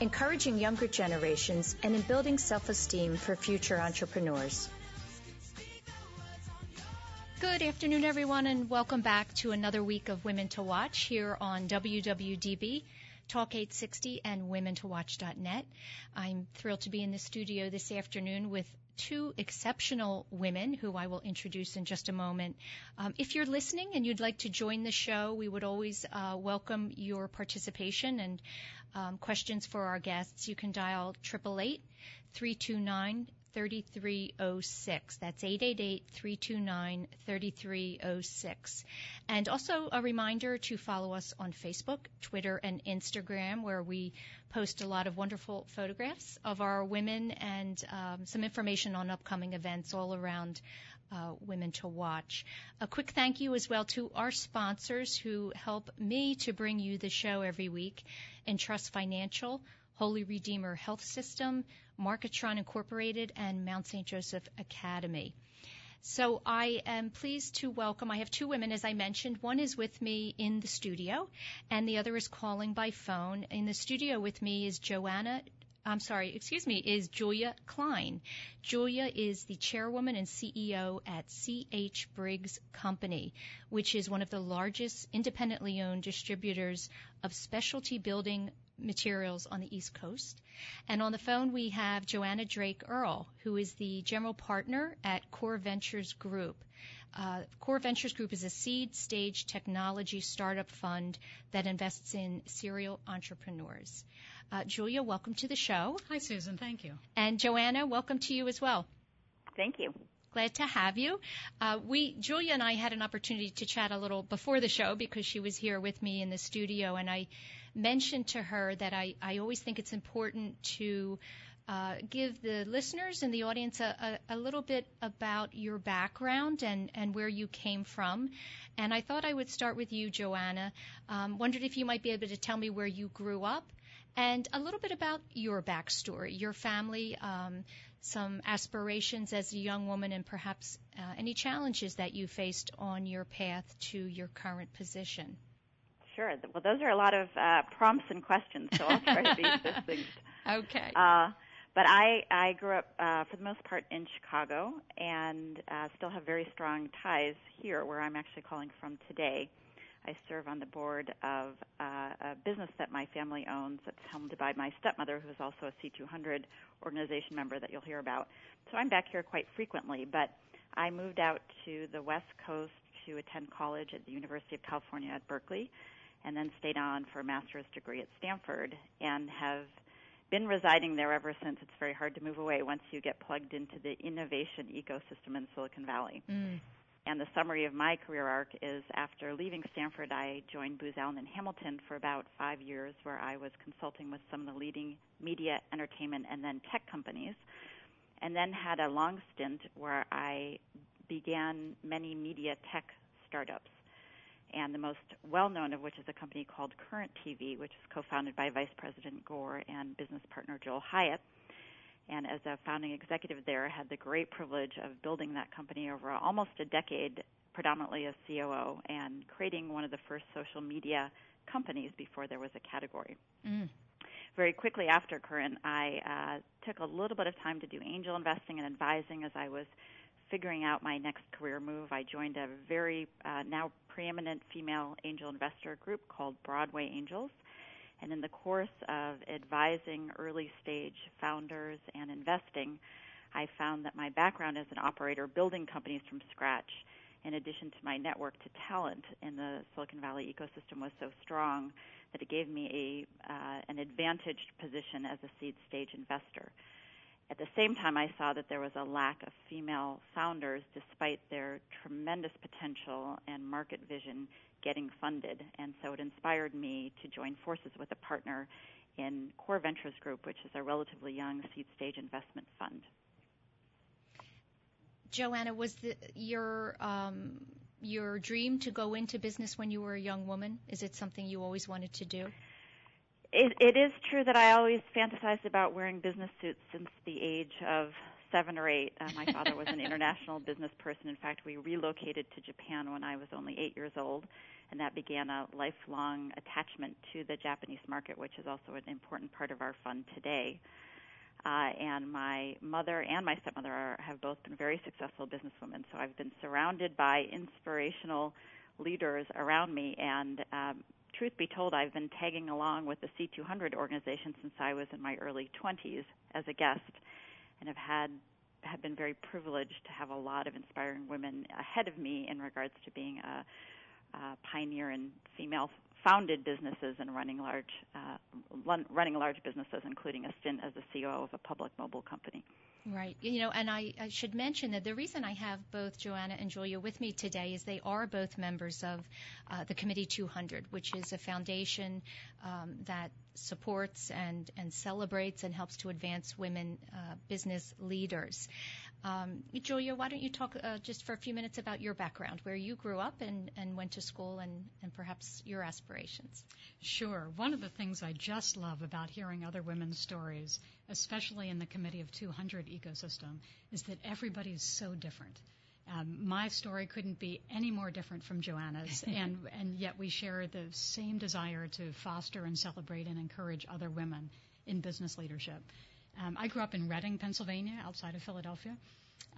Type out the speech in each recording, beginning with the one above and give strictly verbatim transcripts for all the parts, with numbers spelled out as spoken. encouraging younger generations, and in building self-esteem for future entrepreneurs. Good afternoon, everyone, and welcome back to another week of Women to Watch here on W W D B, Talk eight sixty, and Women To Watch dot net. I'm thrilled to be in the studio this afternoon with two exceptional women who I will introduce in just a moment. Um, if you're listening and you'd like to join the show, we would always uh, welcome your participation and um, questions for our guests. You can dial eight eight eight, three two nine, three three zero six. That's eight eight eight, three two nine, three three zero six. And also a reminder to follow us on Facebook, Twitter, and Instagram, where we post a lot of wonderful photographs of our women and um, some information on upcoming events all around Uh, Women to Watch. A quick thank you as well to our sponsors who help me to bring you the show every week: Entrust Financial, Holy Redeemer Health System, Marketron Incorporated, and Mount Saint Joseph Academy. So I am pleased to welcome, I have two women, as I mentioned. One is with me in the studio, and the other is calling by phone. In the studio with me is Joanna I'm sorry, excuse me, is Julia Klein. Julia is the chairwoman and C E O at C H. Briggs Company, which is one of the largest independently owned distributors of specialty building materials on the East Coast. And on the phone, we have Joanna Drake-Earl, who is the general partner at Core Ventures Group. Uh, Core Ventures Group is a seed-stage technology startup fund that invests in serial entrepreneurs. Uh, Julia, welcome to the show. Hi, Susan. Thank you. And Joanna, welcome to you as well. Thank you. Glad to have you. Uh, we, Julia and I had an opportunity to chat a little before the show because she was here with me in the studio, and I mentioned to her that I, I always think it's important to uh, give the listeners and the audience a, a, a little bit about your background and, and where you came from. And I thought I would start with you, Joanna. Um, wondered if you might be able to tell me where you grew up, and a little bit about your backstory, your family, um, some aspirations as a young woman, and perhaps uh, any challenges that you faced on your path to your current position. Sure. Well, those are a lot of uh, prompts and questions, so I'll try to be succinct. Okay. Uh, but I, I grew up, uh, for the most part, in Chicago, and uh, still have very strong ties here, where I'm actually calling from today. I serve on the board of uh, a business that my family owns that's helmed by my stepmother, who is also a C two hundred organization member that you'll hear about. So I'm back here quite frequently, but I moved out to the West Coast to attend college at the University of California at Berkeley, and then stayed on for a master's degree at Stanford, and have been residing there ever since. It's very hard to move away once you get plugged into the innovation ecosystem in Silicon Valley. Mm. And the summary of my career arc is, after leaving Stanford, I joined Booz Allen and Hamilton for about five years, where I was consulting with some of the leading media, entertainment, and then tech companies, and then had a long stint where I began many media tech startups, and the most well-known of which is a company called Current T V, which is co-founded by Vice President Gore and business partner Joel Hyatt. and as a founding executive there, had the great privilege of building that company over almost a decade, predominantly as C O O, and creating one of the first social media companies before there was a category. Mm. Very quickly after Current, I uh, took a little bit of time to do angel investing and advising as I was figuring out my next career move. I joined a very uh, now preeminent female angel investor group called Broadway Angels. And in the course of advising early-stage founders and investing, I found that my background as an operator building companies from scratch, in addition to my network to talent in the Silicon Valley ecosystem, was so strong that it gave me a uh, an advantaged position as a seed-stage investor. At the same time, I saw that there was a lack of female founders, despite their tremendous potential and market vision, getting funded. And so it inspired me to join forces with a partner in Core Ventures Group, which is a relatively young seed stage investment fund. Joanna, was the, your um, your dream to go into business when you were a young woman? Is it something you always wanted to do? It, it is true that I always fantasized about wearing business suits since the age of seven or eight. Uh, my father was an international business person. In fact, we relocated to Japan when I was only eight years old, and that began a lifelong attachment to the Japanese market, which is also an important part of our fund today. Uh, and my mother and my stepmother are, have both been very successful businesswomen, so I've been surrounded by inspirational leaders around me, and um, truth be told, I've been tagging along with the C two hundred organization since I was in my early twenties as a guest, and have had have been very privileged to have a lot of inspiring women ahead of me in regards to being a, a pioneer in female-founded businesses and running large uh, running large businesses, including a stint as a C O O of a public mobile company. Right. You know, and I, I should mention that the reason I have both Joanna and Julia with me today is they are both members of uh, the Committee two hundred, which is a foundation um, that supports and, and celebrates and helps to advance women uh, business leaders. Um, Julia, why don't you talk uh, just for a few minutes about your background, where you grew up and, and went to school, and, and perhaps your aspirations. Sure. One of the things I just love about hearing other women's stories, especially in the Committee of two hundred ecosystem, is that everybody is so different. Um, my story couldn't be any more different from Joanna's, and, and yet we share the same desire to foster and celebrate and encourage other women in business leadership. Um, I grew up in Reading, Pennsylvania, outside of Philadelphia,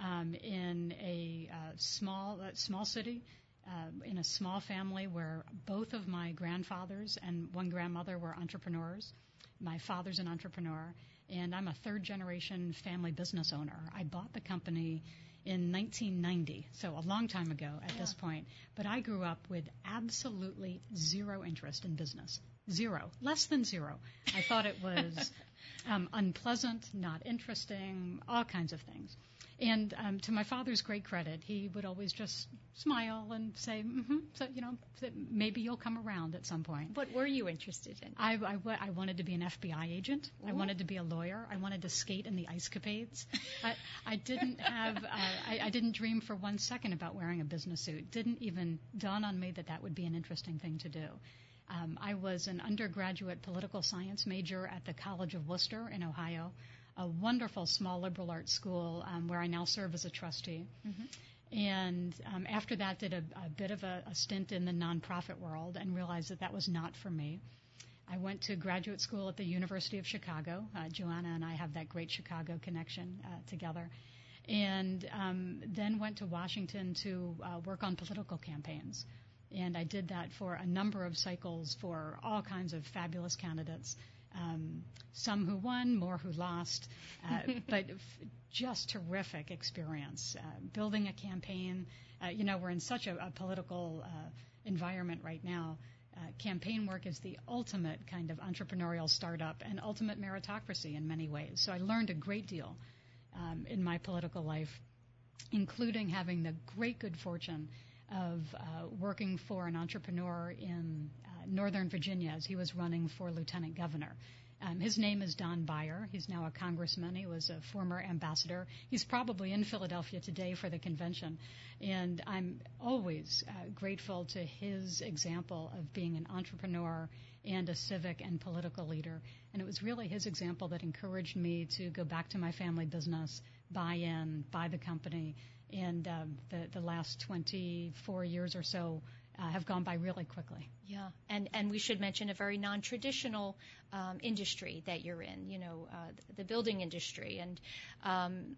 um, in a uh, small uh, small city, uh, in a small family where both of my grandfathers and one grandmother were entrepreneurs. My father's an entrepreneur, and I'm a third-generation family business owner. I bought the company in nineteen ninety, so a long time ago at yeah. this point. But I grew up with absolutely zero interest in business. Zero. Less than zero. I thought it was um, unpleasant, not interesting, all kinds of things. And um, to my father's great credit, he would always just smile and say, mm-hmm, so, you know, maybe you'll come around at some point. What were you interested in? I, I, I wanted to be an F B I agent. Ooh. I wanted to be a lawyer. I wanted to skate in the ice capades. I, I didn't have, uh, I, I didn't dream for one second about wearing a business suit. Didn't even dawn on me that that would be an interesting thing to do. Um, I was an undergraduate political science major at the College of Wooster in Ohio, a wonderful small liberal arts school um, where I now serve as a trustee. Mm-hmm. And um, after that, did a, a bit of a, a stint in the nonprofit world and realized that that was not for me. I went to graduate school at the University of Chicago. Uh, Joanna and I have that great Chicago connection uh, together. And um, then went to Washington to uh, work on political campaigns. And I did that for a number of cycles for all kinds of fabulous candidates, um, some who won, more who lost, uh, but f- just terrific experience. Uh, building a campaign, uh, you know, we're in such a, a political uh, environment right now. Uh, campaign work is the ultimate kind of entrepreneurial startup and ultimate meritocracy in many ways. So I learned a great deal um, in my political life, including having the great good fortune of uh, working for an entrepreneur in uh, Northern Virginia as he was running for lieutenant governor. Um, his name is Don Beyer. He's now a congressman. He was a former ambassador. He's probably in Philadelphia today for the convention. And I'm always uh, grateful to his example of being an entrepreneur and a civic and political leader. And it was really his example that encouraged me to go back to my family business, buy in, buy the company. And um, the, the last twenty-four years or so uh, have gone by really quickly. Yeah, and, and we should mention a very non-traditional um, industry that you're in, you know, uh, the building industry. And um,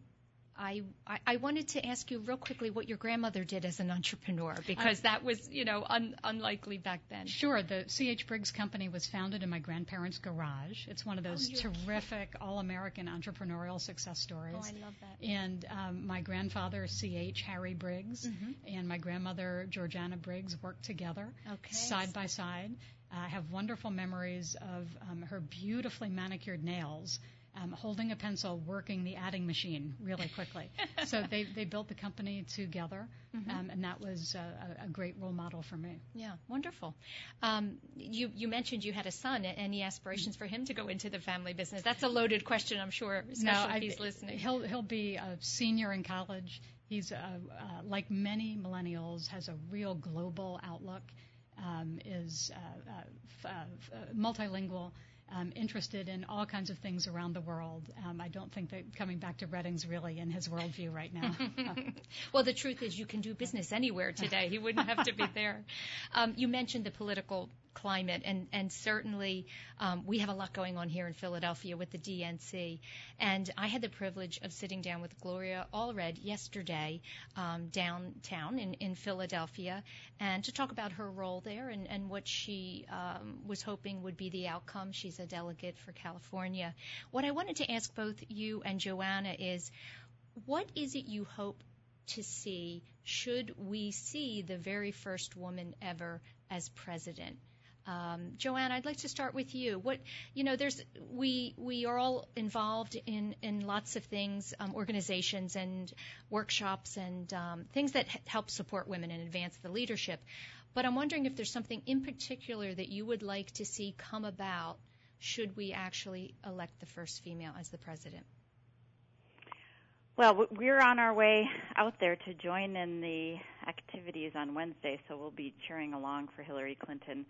I, I wanted to ask you real quickly what your grandmother did as an entrepreneur, because uh, that was, you know, un, unlikely back then. Sure. The C H. Briggs Company was founded in my grandparents' garage. It's one of those oh, terrific all-American entrepreneurial success stories. Oh, I love that. And um, my grandfather, C H. Harry Briggs, mm-hmm. and my grandmother, Georgiana Briggs, worked together okay. side by side. I have wonderful memories of um, her beautifully manicured nails. Um, holding a pencil, working the adding machine really quickly. So they, they built the company together, mm-hmm. um, and that was a, a great role model for me. Yeah, wonderful. Um, you, you mentioned you had a son. Any aspirations for him to go into the family business? That's a loaded question, I'm sure, especially no, if he's I, listening. He'll, he'll be a senior in college. He's, a, uh, like many millennials, has a real global outlook, um, is uh, uh, f- uh, f- multilingual. Um, interested in all kinds of things around the world. Um, I don't think that coming back to Reading's really in his worldview right now. Well, the truth is you can do business anywhere today. He wouldn't have to be there. Um, you mentioned the political climate, and, and certainly um, we have a lot going on here in Philadelphia with the D N C. And I had the privilege of sitting down with Gloria Allred yesterday um, downtown in, in Philadelphia, and to talk about her role there and, and what she um, was hoping would be the outcome. She's a delegate for California. What I wanted to ask both you and Joanna is, what is it you hope to see should we see the very first woman ever as president? Um, Joanna, I'd like to start with you. What you know, there's we we are all involved in, in lots of things, um, organizations and workshops and um, things that h- help support women and advance the leadership. But I'm wondering if there's something in particular that you would like to see come about should we actually elect the first female as the president. Well, we're on our way out there to join in the activities on Wednesday, so we'll be cheering along for Hillary Clinton.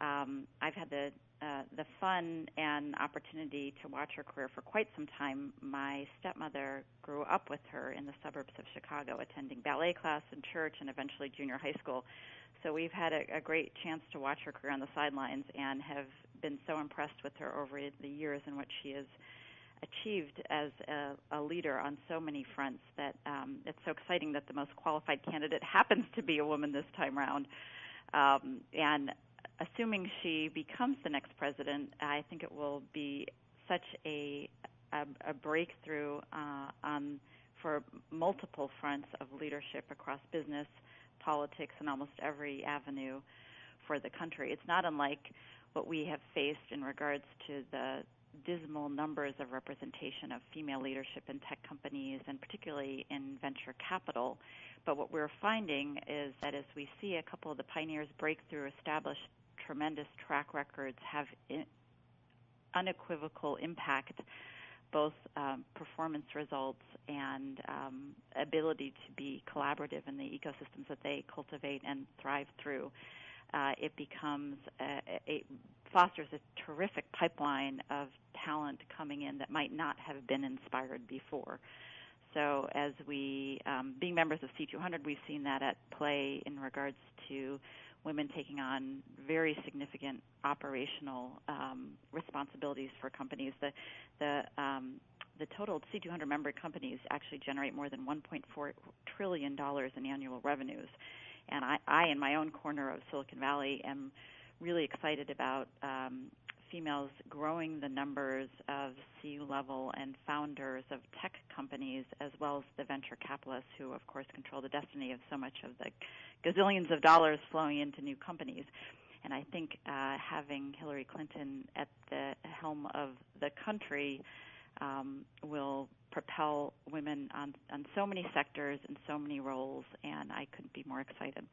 Um, I've had the uh, the fun and opportunity to watch her career for quite some time. My stepmother grew up with her in the suburbs of Chicago, attending ballet class and church and eventually junior high school. So we've had a, a great chance to watch her career on the sidelines and have been so impressed with her over the years and what she has achieved as a, a leader on so many fronts that um, it's so exciting that the most qualified candidate happens to be a woman this time around. Um, and assuming she becomes the next president, I think it will be such a a, a breakthrough uh, um, for multiple fronts of leadership across business, politics, and almost every avenue for the country. It's not unlike what we have faced in regards to the dismal numbers of representation of female leadership in tech companies and particularly in venture capital. But what we're finding is that as we see a couple of the pioneers break through, establish tremendous track records, have unequivocal impact, both um, performance results and um, ability to be collaborative in the ecosystems that they cultivate and thrive through. Uh, it becomes a, a fosters a terrific pipeline of talent coming in that might not have been inspired before. So as we, um, being members of C two hundred, we've seen that at play in regards to women taking on very significant operational um, responsibilities for companies. The the um, the total C two hundred member companies actually generate more than one point four trillion dollars in annual revenues. And I, I, in my own corner of Silicon Valley, am really excited about um, females growing the numbers of C-level and founders of tech companies, as well as the venture capitalists who, of course, control the destiny of so much of the gazillions of dollars flowing into new companies. And I think uh, having Hillary Clinton at the helm of the country um, will propel women on, on so many sectors and so many roles, and I couldn't be more excited.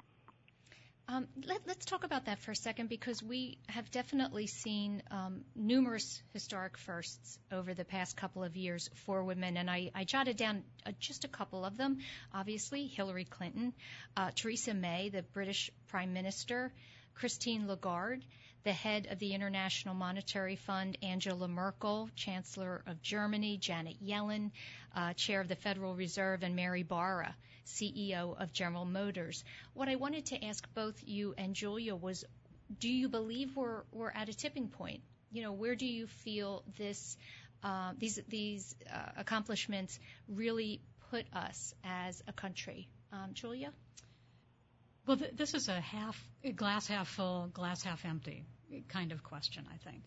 Um, let, let's talk about that for a second, because we have definitely seen um, numerous historic firsts over the past couple of years for women, and I, I jotted down uh, just a couple of them. Obviously, Hillary Clinton, uh, Theresa May, the British Prime Minister, Christine Lagarde. the head of the International Monetary Fund, Angela Merkel, Chancellor of Germany, Janet Yellen, uh, Chair of the Federal Reserve, and Mary Barra, C E O of General Motors. What I wanted to ask both you and Julia was, do you believe we're we're at a tipping point? You know, where do you feel this uh, these these uh, accomplishments really put us as a country? Um, Julia? Well, th- this is a half a glass half full, glass half empty kind of question, I think.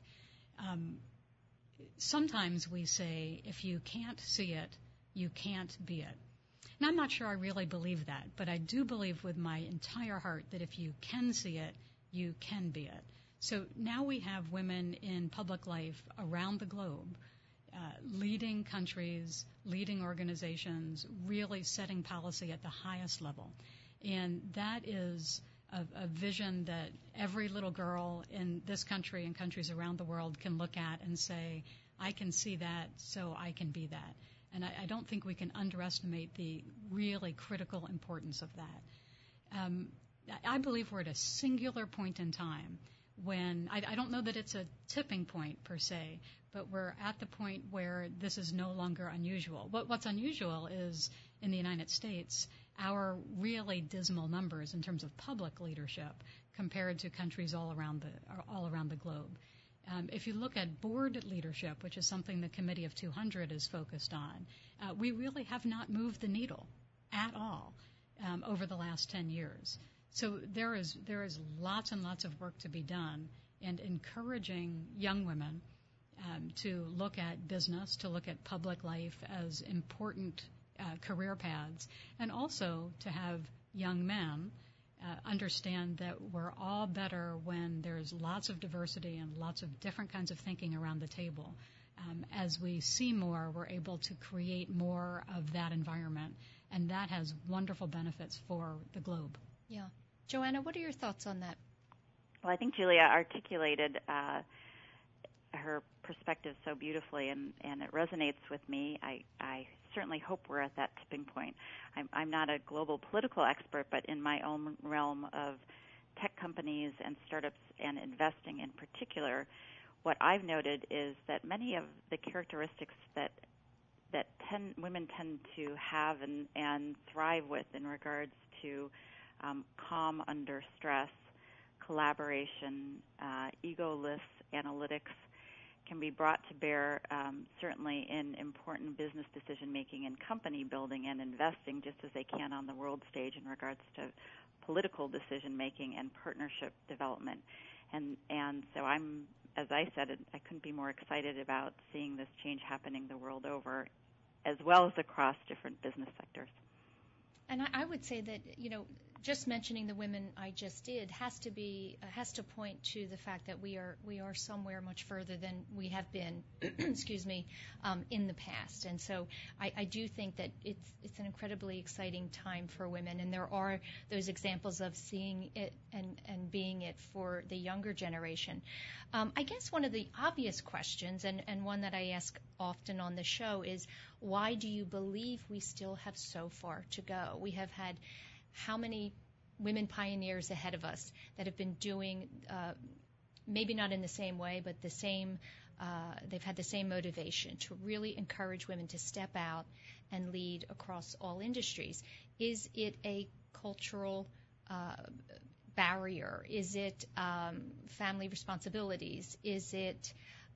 Um, sometimes we say, if you can't see it, you can't be it. And I'm not sure I really believe that, but I do believe with my entire heart that if you can see it, you can be it. So now we have women in public life around the globe, uh, leading countries, leading organizations, really setting policy at the highest level. And that is a, a vision that every little girl in this country and countries around the world can look at and say, I can see that, so I can be that. And I, I don't think we can underestimate the really critical importance of that. Um, I believe we're at a singular point in time when, I, I don't know that it's a tipping point per se, but we're at the point where this is no longer unusual. What, what's unusual is in the United States, our really dismal numbers in terms of public leadership compared to countries all around the, all around the globe. Um, if you look at board leadership, which is something the Committee of two hundred is focused on, uh, we really have not moved the needle at all um, over the last ten years. So there is there is lots and lots of work to be done, and encouraging young women um, to look at business, to look at public life as important uh, career paths, and also to have young men uh, understand that we're all better when there's lots of diversity and lots of different kinds of thinking around the table. Um, as we see more, we're able to create more of that environment, and that has wonderful benefits for the globe. Yeah. Joanna, what are your thoughts on that? Well, I think Julia articulated uh, her perspective so beautifully, and, and it resonates with me. I, I certainly hope we're at that tipping point. I'm, I'm not a global political expert, but in my own realm of tech companies and startups and investing in particular, what I've noted is that many of the characteristics that that ten, women tend to have and, and thrive with in regards to Um, calm under stress, collaboration, uh, egoless analytics can be brought to bear um, certainly in important business decision-making and company building and investing, just as they can on the world stage in regards to political decision-making and partnership development. And, and so I'm, as I said, I couldn't be more excited about seeing this change happening the world over, as well as across different business sectors. And I, I would say that, you know, just mentioning the women I just did has to be has to point to the fact that we are we are somewhere much further than we have been, excuse me, um, in the past. And so I, I do think that it's it's an incredibly exciting time for women, and there are those examples of seeing it and, and being it for the younger generation. Um, I guess one of the obvious questions, and, and one that I ask often on the show, is why do you believe we still have so far to go? We have had how many women pioneers ahead of us that have been doing, uh, maybe not in the same way, but the same, uh, they've had the same motivation to really encourage women to step out and lead across all industries. Is it a cultural uh, barrier? Is it um, family responsibilities? Is it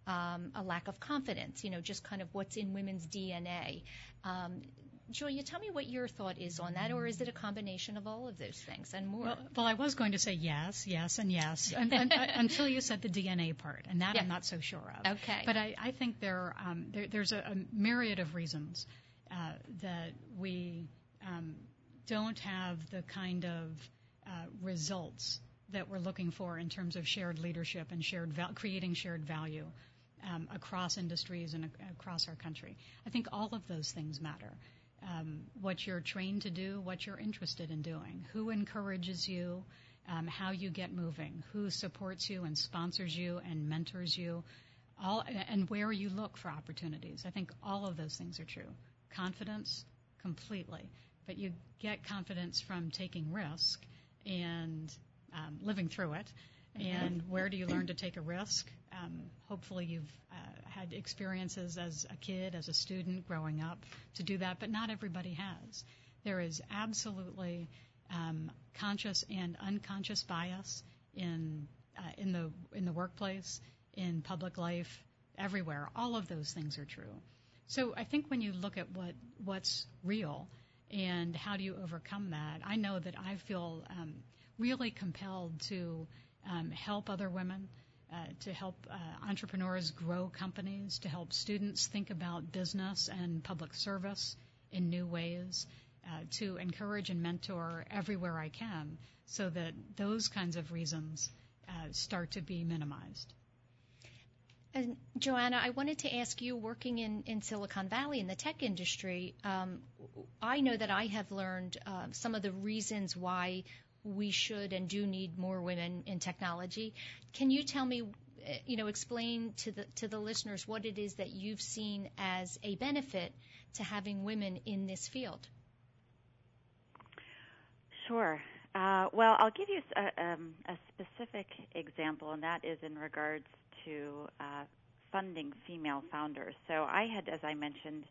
um, a lack of confidence? You know, just kind of what's in women's D N A. Um, Julia, tell me what your thought is on that, or is it a combination of all of those things and more? Well, well I was going to say yes, yes, and yes, and, and, until you said the D N A part, and that yeah. I'm not so sure of. Okay. But I, I think there, um, there there's a, a myriad of reasons uh, that we um, don't have the kind of uh, results that we're looking for in terms of shared leadership and shared val- creating shared value um, across industries and ac- across our country. I think all of those things matter. Um, what you're trained to do, what you're interested in doing, who encourages you, um, how you get moving, who supports you and sponsors you and mentors you, all, and where you look for opportunities. I think all of those things are true. Confidence, completely. But you get confidence from taking risk and um, living through it, and where do you learn to take a risk? Um, hopefully you've uh, had experiences as a kid, as a student, growing up to do that, but not everybody has. There is absolutely um, conscious and unconscious bias in uh, in the in the workplace, in public life, everywhere. All of those things are true. So I think when you look at what what's real and how do you overcome that, I know that I feel um, really compelled to um, help other women, uh, to help uh, entrepreneurs grow companies, to help students think about business and public service in new ways, uh, to encourage and mentor everywhere I can so that those kinds of reasons uh, start to be minimized. And Joanna, I wanted to ask you, working in, in Silicon Valley, in the tech industry, um, I know that I have learned uh, some of the reasons why we should and do need more women in technology. Can you tell me, you know, explain to the to the listeners what it is that you've seen as a benefit to having women in this field? Sure. Uh, well, I'll give you a, um, a specific example, and that is in regards to uh, funding female founders. So I had, as I mentioned,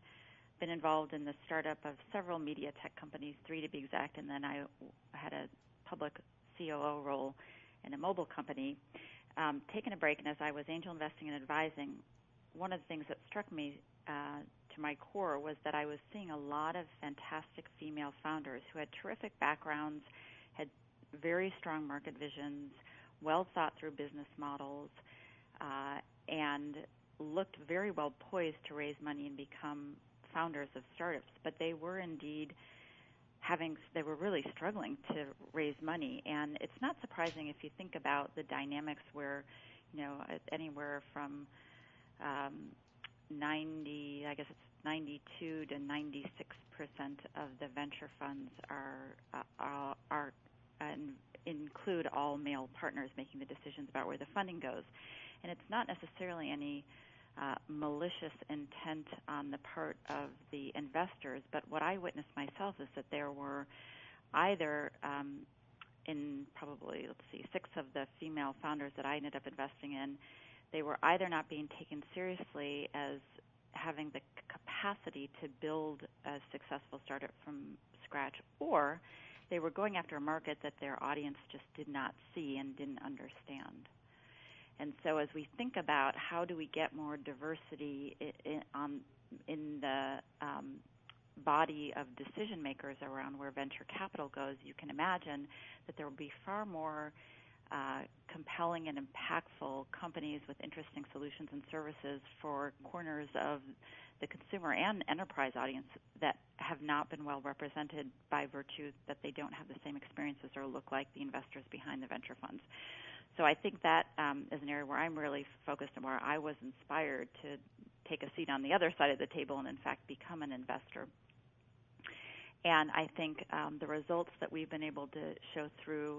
been involved in the startup of several media tech companies, three to be exact, and then I had a public C O O role in a mobile company, um, taking a break. And as I was angel investing and advising, one of the things that struck me uh, to my core was that I was seeing a lot of fantastic female founders who had terrific backgrounds, had very strong market visions, well thought through business models, Uh, and looked very well poised to raise money and become founders of startups. But they were indeed having, they were really struggling to raise money. And it's not surprising if you think about the dynamics where, you know, anywhere from um, ninety, I guess it's ninety-two to ninety-six percent of the venture funds are, uh, are, are and include all male partners making the decisions about where the funding goes. And it's not necessarily any uh, malicious intent on the part of the investors, but what I witnessed myself is that there were either um, in probably, let's see, six of the female founders that I ended up investing in, they were either not being taken seriously as having the capacity to build a successful startup from scratch, or they were going after a market that their audience just did not see and didn't understand. And so as we think about how do we get more diversity in, um, in the um, body of decision makers around where venture capital goes, you can imagine that there will be far more uh, compelling and impactful companies with interesting solutions and services for corners of the consumer and enterprise audience that have not been well represented by virtue that they don't have the same experiences or look like the investors behind the venture funds. So I think that um, is an area where I'm really focused and where I was inspired to take a seat on the other side of the table and, in fact, become an investor. And I think um, the results that we've been able to show through,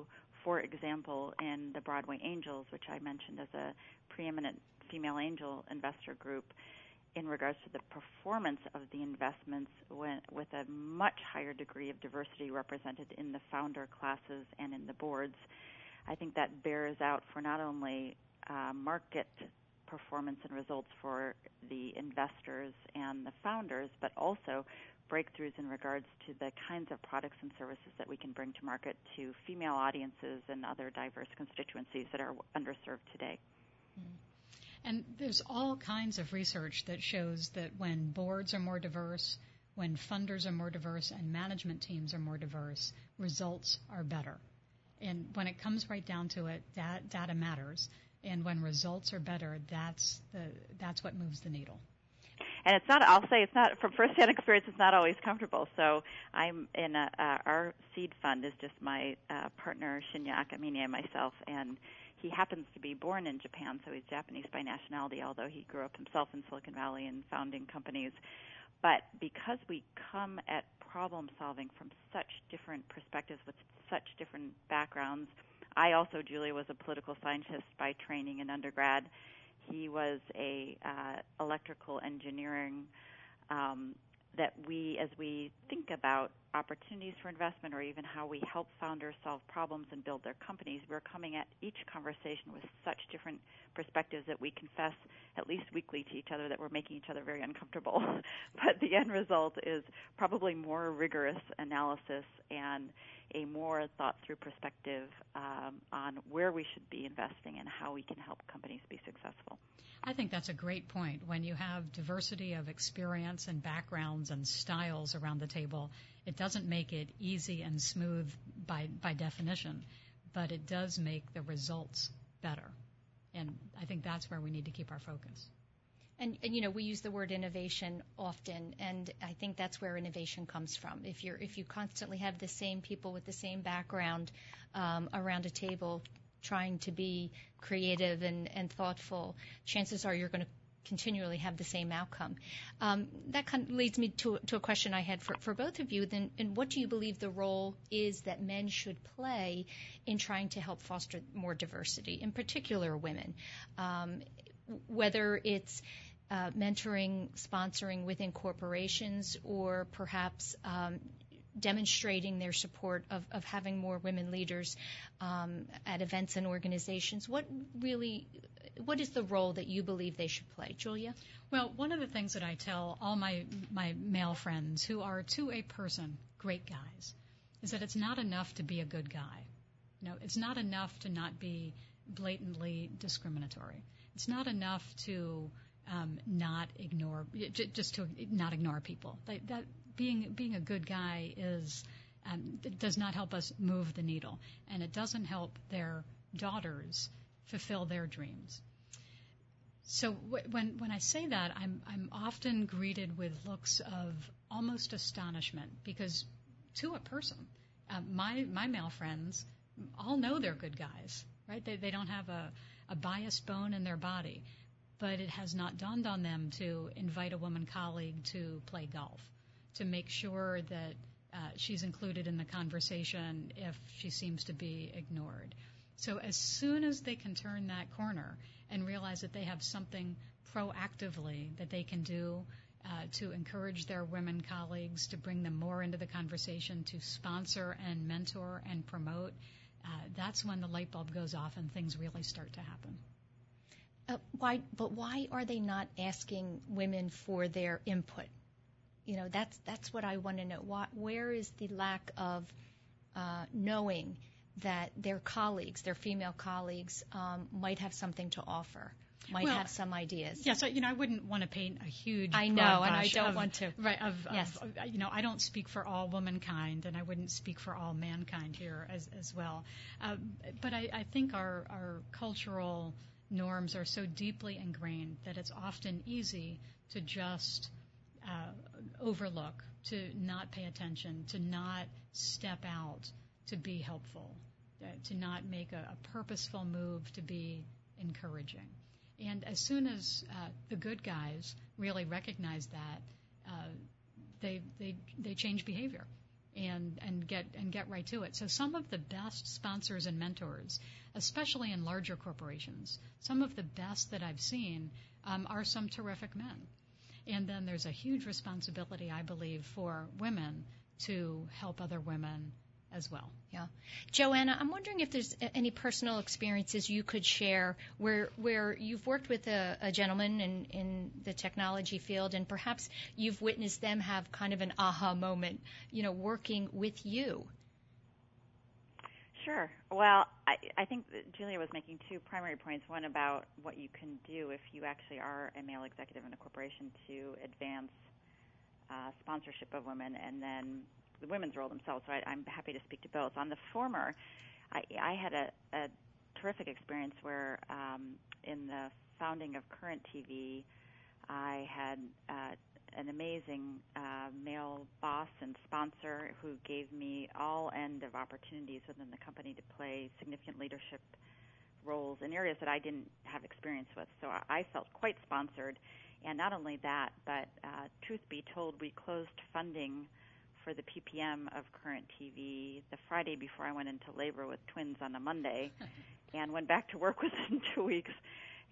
for example, in the Broadway Angels, which I mentioned as a preeminent female angel investor group, in regards to the performance of the investments when, with a much higher degree of diversity represented in the founder classes and in the boards, I think that bears out for not only uh, market performance and results for the investors and the founders, but also breakthroughs in regards to the kinds of products and services that we can bring to market to female audiences and other diverse constituencies that are underserved today. And there's all kinds of research that shows that when boards are more diverse, when funders are more diverse, and management teams are more diverse, results are better. And when it comes right down to it, that data matters. And when results are better, that's the that's what moves the needle. And it's not, I'll say it's not, from firsthand experience, it's not always comfortable. So I'm in a, uh, our seed fund is just my uh, partner, Shinya Akamine, and myself. And he happens to be born in Japan, so he's Japanese by nationality, although he grew up himself in Silicon Valley and founding companies. But because we come at problem solving from such different perspectives with such different backgrounds, I also, Julia, was a political scientist by training in undergrad. He was a uh, electrical engineering um, that we, as we think about opportunities for investment or even how we help founders solve problems and build their companies, we're coming at each conversation with such different perspectives that we confess at least weekly to each other that we're making each other very uncomfortable. But the end result is probably more rigorous analysis and a more thought-through perspective um, on where we should be investing and how we can help companies be successful. I think that's a great point. When you have diversity of experience and backgrounds and styles around the table, it doesn't make it easy and smooth by, by definition, but it does make the results better. And I think that's where we need to keep our focus. And, and, you know, we use the word innovation often, and I think that's where innovation comes from. If you're if you constantly have the same people with the same background um, around a table trying to be creative and, and thoughtful, chances are you're going to continually have the same outcome. Um, that kind of leads me to, to a question I had for, for both of you. Then, and what do you believe the role is that men should play in trying to help foster more diversity, in particular women? Um, whether it's uh, mentoring, sponsoring within corporations, or perhaps um, demonstrating their support of, of having more women leaders um, at events and organizations. What really, what is the role that you believe they should play? Julia? Well, one of the things that I tell all my, my male friends who are to a person great guys is that it's not enough to be a good guy. You know, it's not enough to not be blatantly discriminatory. It's not enough to um, not ignore, j- just to not ignore people. That, that being being a good guy is um, it does not help us move the needle, and it doesn't help their daughters fulfill their dreams. So w- when when I say that, I'm I'm often greeted with looks of almost astonishment, because to a person, uh, my my male friends all know they're good guys, right? They they don't have a a biased bone in their body, but it has not dawned on them to invite a woman colleague to play golf, to make sure that uh, she's included in the conversation if she seems to be ignored. So as soon as they can turn that corner and realize that they have something proactively that they can do uh, to encourage their women colleagues, to bring them more into the conversation, to sponsor and mentor and promote, Uh, that's when the light bulb goes off and things really start to happen. Uh, why? But why are they not asking women for their input? You know, that's that's what I want to know. Why, where is the lack of uh, knowing that their colleagues, their female colleagues, um, might have something to offer? Might well, have some ideas. Yeah, so, you know, I wouldn't want to paint a huge I know, and I don't of, want to. Right, of, yes. of, you know, I don't speak for all womankind, and I wouldn't speak for all mankind here as, as well. Uh, but I, I think our, our cultural norms are so deeply ingrained that it's often easy to just uh, overlook, to not pay attention, to not step out, to be helpful, uh, to not make a, a purposeful move, to be encouraging. And as soon as uh, the good guys really recognize that, uh, they they they change behavior and and get and get right to it. So some of the best sponsors and mentors, especially in larger corporations, some of the best that I've seen um, are some terrific men. And then there's a huge responsibility, I believe, for women to help other women as well. Yeah. Joanna, I'm wondering if there's any personal experiences you could share where where you've worked with a, a gentleman in, in the technology field, and perhaps you've witnessed them have kind of an aha moment, you know, working with you. Sure. Well, I, I think that Julia was making two primary points, one about what you can do if you actually are a male executive in a corporation to advance uh, sponsorship of women, and then the women's role themselves, so I, I'm happy to speak to both. On the former, I, I had a, a terrific experience where um, in the founding of Current T V, I had uh, an amazing uh, male boss and sponsor who gave me all end of opportunities within the company to play significant leadership roles in areas that I didn't have experience with, so I, I felt quite sponsored. And not only that, but uh, truth be told, we closed funding for the P P M of Current T V the Friday before I went into labor with twins on a Monday and went back to work within two weeks.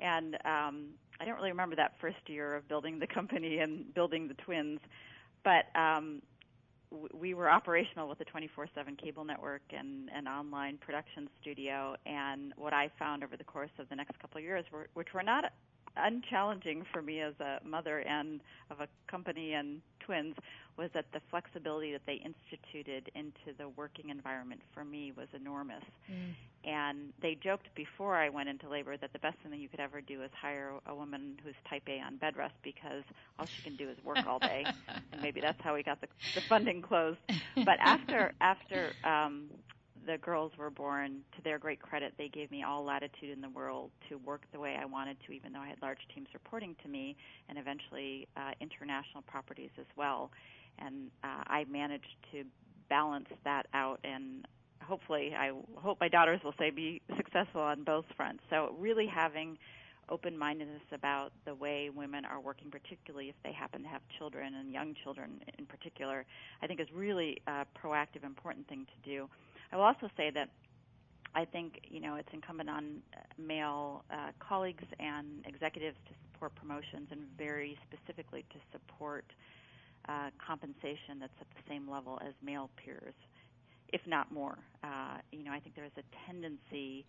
And um, I don't really remember that first year of building the company and building the twins, But um, we were operational with a twenty-four seven cable network and an online production studio. And what I found over the course of the next couple of years, were, which were not unchallenging for me as a mother and of a company and twins, was that the flexibility that they instituted into the working environment for me was enormous. Mm. And they joked before I went into labor that the best thing that you could ever do is hire a woman who's type A on bed rest, because all she can do is work all day. And maybe that's how we got the, the funding closed. But after after um, the girls were born, to their great credit, they gave me all latitude in the world to work the way I wanted to, even though I had large teams reporting to me and eventually uh, international properties as well. And uh, I managed to balance that out, and hopefully, I hope my daughters will say be successful on both fronts. So really having open-mindedness about the way women are working, particularly if they happen to have children and young children in particular, I think is really a proactive, important thing to do. I will also say that I think, you know, it's incumbent on male uh, colleagues and executives to support promotions, and very specifically to support uh, compensation that's at the same level as male peers, if not more. Uh, you know, I think there is a tendency,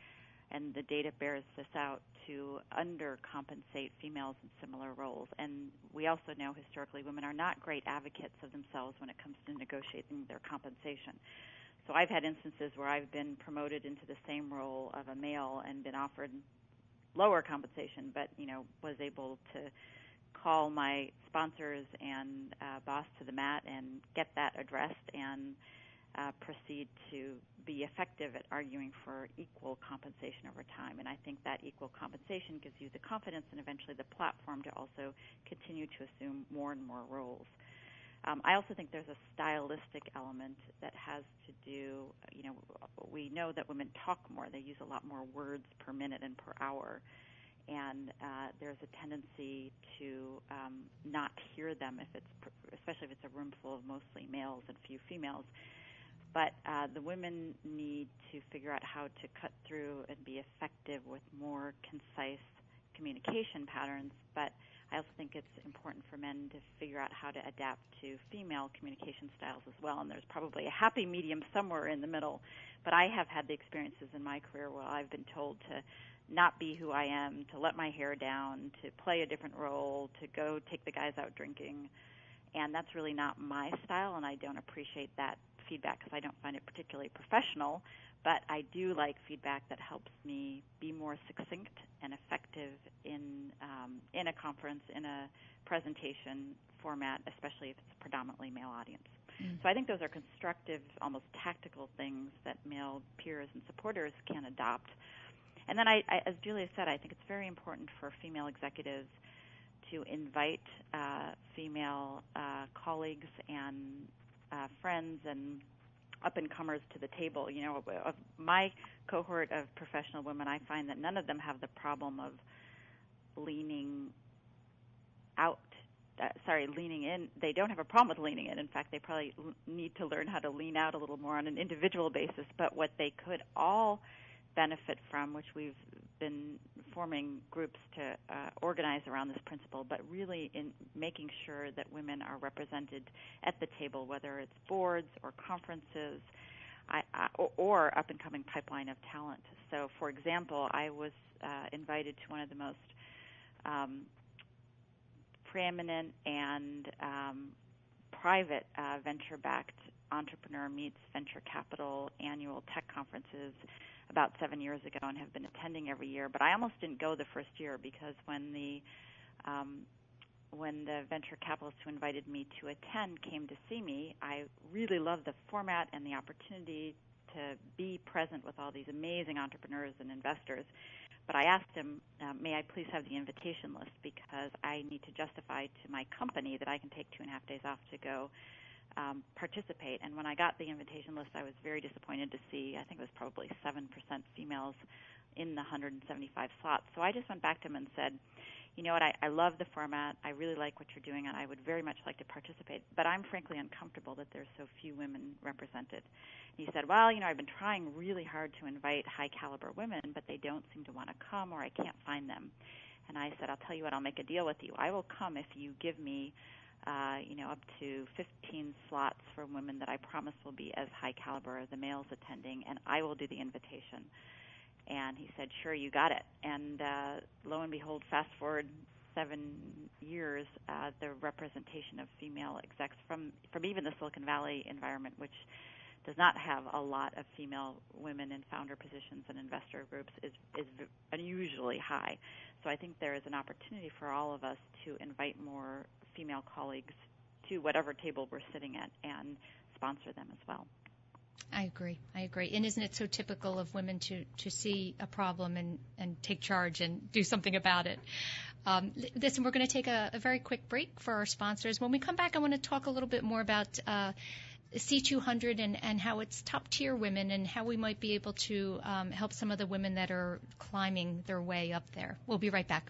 and the data bears this out, to undercompensate females in similar roles. And we also know historically women are not great advocates of themselves when it comes to negotiating their compensation. So I've had instances where I've been promoted into the same role of a male and been offered lower compensation, but, you know, was able to call my sponsors and uh, boss to the mat and get that addressed, and Uh, proceed to be effective at arguing for equal compensation over time. And I think that equal compensation gives you the confidence and eventually the platform to also continue to assume more and more roles. Um, I also think there's a stylistic element that has to do, you know, we know that women talk more. They use a lot more words per minute and per hour. And uh, there's a tendency to um, not hear them, if it's, especially if it's a room full of mostly males and few females. But uh, the women need to figure out how to cut through and be effective with more concise communication patterns. But I also think it's important for men to figure out how to adapt to female communication styles as well. And there's probably a happy medium somewhere in the middle. But I have had the experiences in my career where I've been told to not be who I am, to let my hair down, to play a different role, to go take the guys out drinking. And that's really not my style, and I don't appreciate that feedback because I don't find it particularly professional, but I do like feedback that helps me be more succinct and effective in um, in a conference, in a presentation format, especially if it's a predominantly male audience. Mm. So I think those are constructive, almost tactical things that male peers and supporters can adopt. And then, I, I, as Julia said, I think it's very important for female executives to invite uh, female uh, colleagues and Uh, friends and up-and-comers to the table. You know, of my cohort of professional women, I find that none of them have the problem of leaning out, uh, sorry, leaning in. They don't have a problem with leaning in. In fact, they probably l- need to learn how to lean out a little more on an individual basis. But what they could all benefit from, which we've been forming groups to uh, organize around this principle, but really in making sure that women are represented at the table, whether it's boards or conferences I, I, or, or up-and-coming pipeline of talent. So, for example, I was uh, invited to one of the most um, preeminent and um, private uh, venture-backed entrepreneur meets venture capital annual tech conferences about seven years ago, and have been attending every year. But I almost didn't go the first year because when the um, when the venture capitalists who invited me to attend came to see me, I really loved the format and the opportunity to be present with all these amazing entrepreneurs and investors. But I asked him, uh, may I please have the invitation list, because I need to justify to my company that I can take two and a half days off to go Um, participate. And when I got the invitation list, I was very disappointed to see, I think it was probably seven percent females in the one hundred seventy-five slots. So I just went back to him and said, you know what, I, I love the format, I really like what you're doing, and I would very much like to participate, but I'm frankly uncomfortable that there's so few women represented. And he said, well, you know, I've been trying really hard to invite high-caliber women, but they don't seem to want to come, or I can't find them. And I said, I'll tell you what, I'll make a deal with you. I will come if you give me uh, you know, up to fifteen slots for women that I promise will be as high caliber as the males attending, and I will do the invitation. And he said, sure, you got it. And uh, lo and behold, fast forward seven years, uh, the representation of female execs from, from even the Silicon Valley environment, which does not have a lot of female women in founder positions and investor groups, is, is unusually high. So I think there is an opportunity for all of us to invite more female colleagues to whatever table we're sitting at and sponsor them as well. I agree. I agree. And isn't it so typical of women to, to see a problem and, and take charge and do something about it? Um, listen, we're going to take a, a very quick break for our sponsors. When we come back, I want to talk a little bit more about uh, C two hundred and, and how it's top-tier women and how we might be able to um, help some of the women that are climbing their way up there. We'll be right back.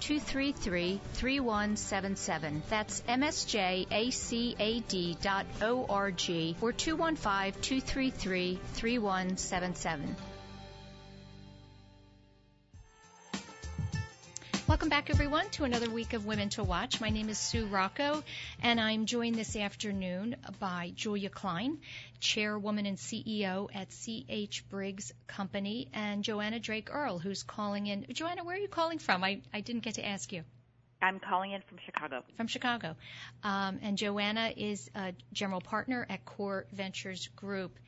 two three three, three one seven seven. That's m s j a c a d dot org or two one five, two three three, three one seven seven. Welcome back, everyone, to another week of Women to Watch. My name is Sue Rocco, and I'm joined this afternoon by Julia Klein, Chairwoman and C E O at C H. Briggs Company, and Joanna Drake-Earl, who's calling in. Joanna, where are you calling from? I, I didn't get to ask you. I'm calling in from Chicago. From Chicago. Um, and Joanna is a general partner at Core Ventures Group.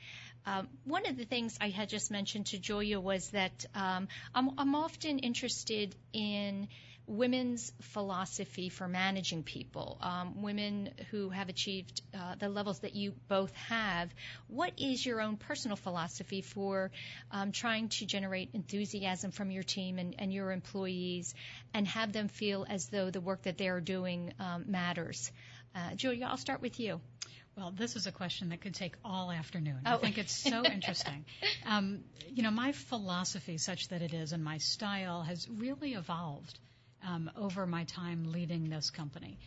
Um, one of the things I had just mentioned to Julia was that um, I'm, I'm often interested in women's philosophy for managing people, um, women who have achieved uh, the levels that you both have. What is your own personal philosophy for um, trying to generate enthusiasm from your team and, and your employees and have them feel as though the work that they're doing um, matters? Uh, Julia, I'll start with you. Well, this is a question that could take all afternoon. Oh. I think it's so interesting. Um, you know, my philosophy, such that it is, and my style has really evolved um, over my time leading this company.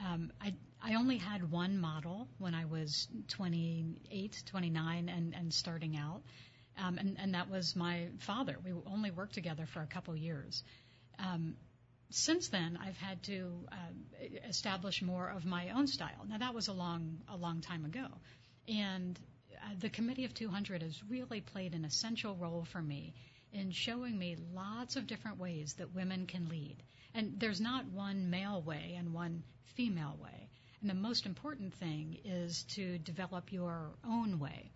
Um, I, I only had one model when I was twenty-eight, twenty-nine, and, and starting out, um, and, and that was my father. We only worked together for a couple years. Um, Since then, I've had to uh, establish more of my own style. Now, that was a long, a long time ago, and uh, the Committee of two hundred has really played an essential role for me in showing me lots of different ways that women can lead. And there's not one male way and one female way. And the most important thing is to develop your own way.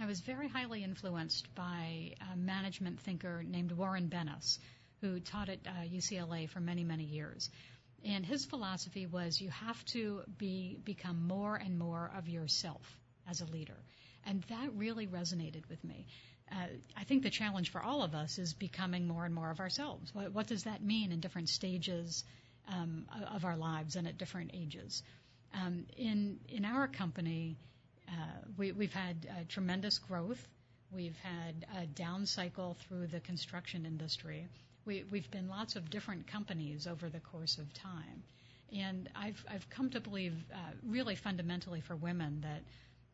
I was very highly influenced by a management thinker named Warren Bennis, who taught at uh, U C L A for many, many years. And his philosophy was you have to be become more and more of yourself as a leader. And that really resonated with me. Uh, I think the challenge for all of us is becoming more and more of ourselves. What, what does that mean in different stages um, of our lives and at different ages? Um, in, in our company, uh, we, we've had uh, tremendous growth. We've had a down cycle through the construction industry. We, we've been lots of different companies over the course of time. And I've, I've come to believe uh, really fundamentally for women that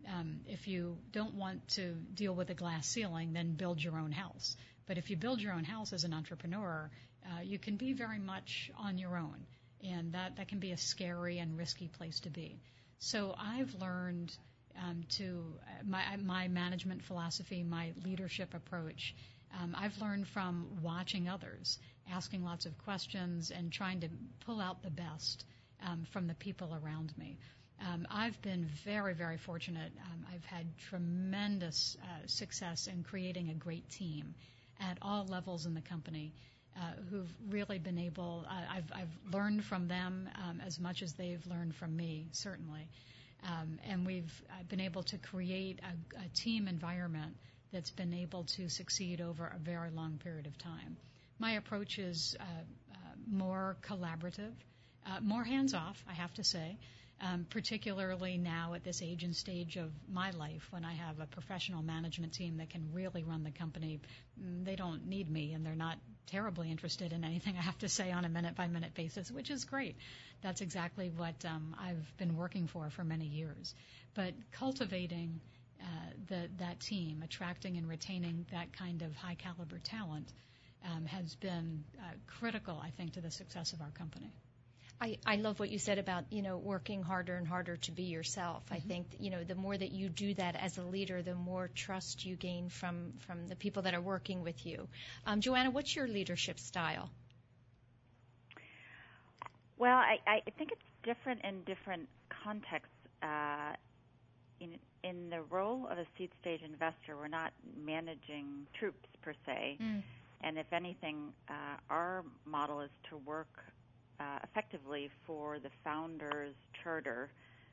um, if you don't want to deal with a glass ceiling, then build your own house. But if you build your own house as an entrepreneur, uh, you can be very much on your own. And that, that can be a scary and risky place to be. So I've learned um, to uh, my, my management philosophy, my leadership approach, Um, I've learned from watching others, asking lots of questions and trying to pull out the best um, from the people around me. Um, I've been very, very fortunate. Um, I've had tremendous uh, success in creating a great team at all levels in the company uh, who've really been able, uh, I've, I've learned from them um, as much as they've learned from me, certainly. Um, and we've been able to create a, a team environment that's been able to succeed over a very long period of time. My approach is uh, uh, more collaborative, uh, more hands-off, I have to say, um, particularly now at this age and stage of my life when I have a professional management team that can really run the company. They don't need me, and they're not terribly interested in anything I have to say on a minute-by-minute basis, which is great. That's exactly what um, I've been working for for many years. But cultivating uh, the, that team, attracting and retaining that kind of high-caliber talent um, has been uh, critical, I think, to the success of our company. I, I love what you said about, you know, working harder and harder to be yourself. Mm-hmm. I think, you know, the more that you do that as a leader, the more trust you gain from, from the people that are working with you. Um, Joanna, what's your leadership style? Well, I, I think it's different in different contexts. Uh, in in the role of a seed stage investor, we're not managing troops per se. Mm. And if anything, uh, our model is to work Uh, effectively for the founder's charter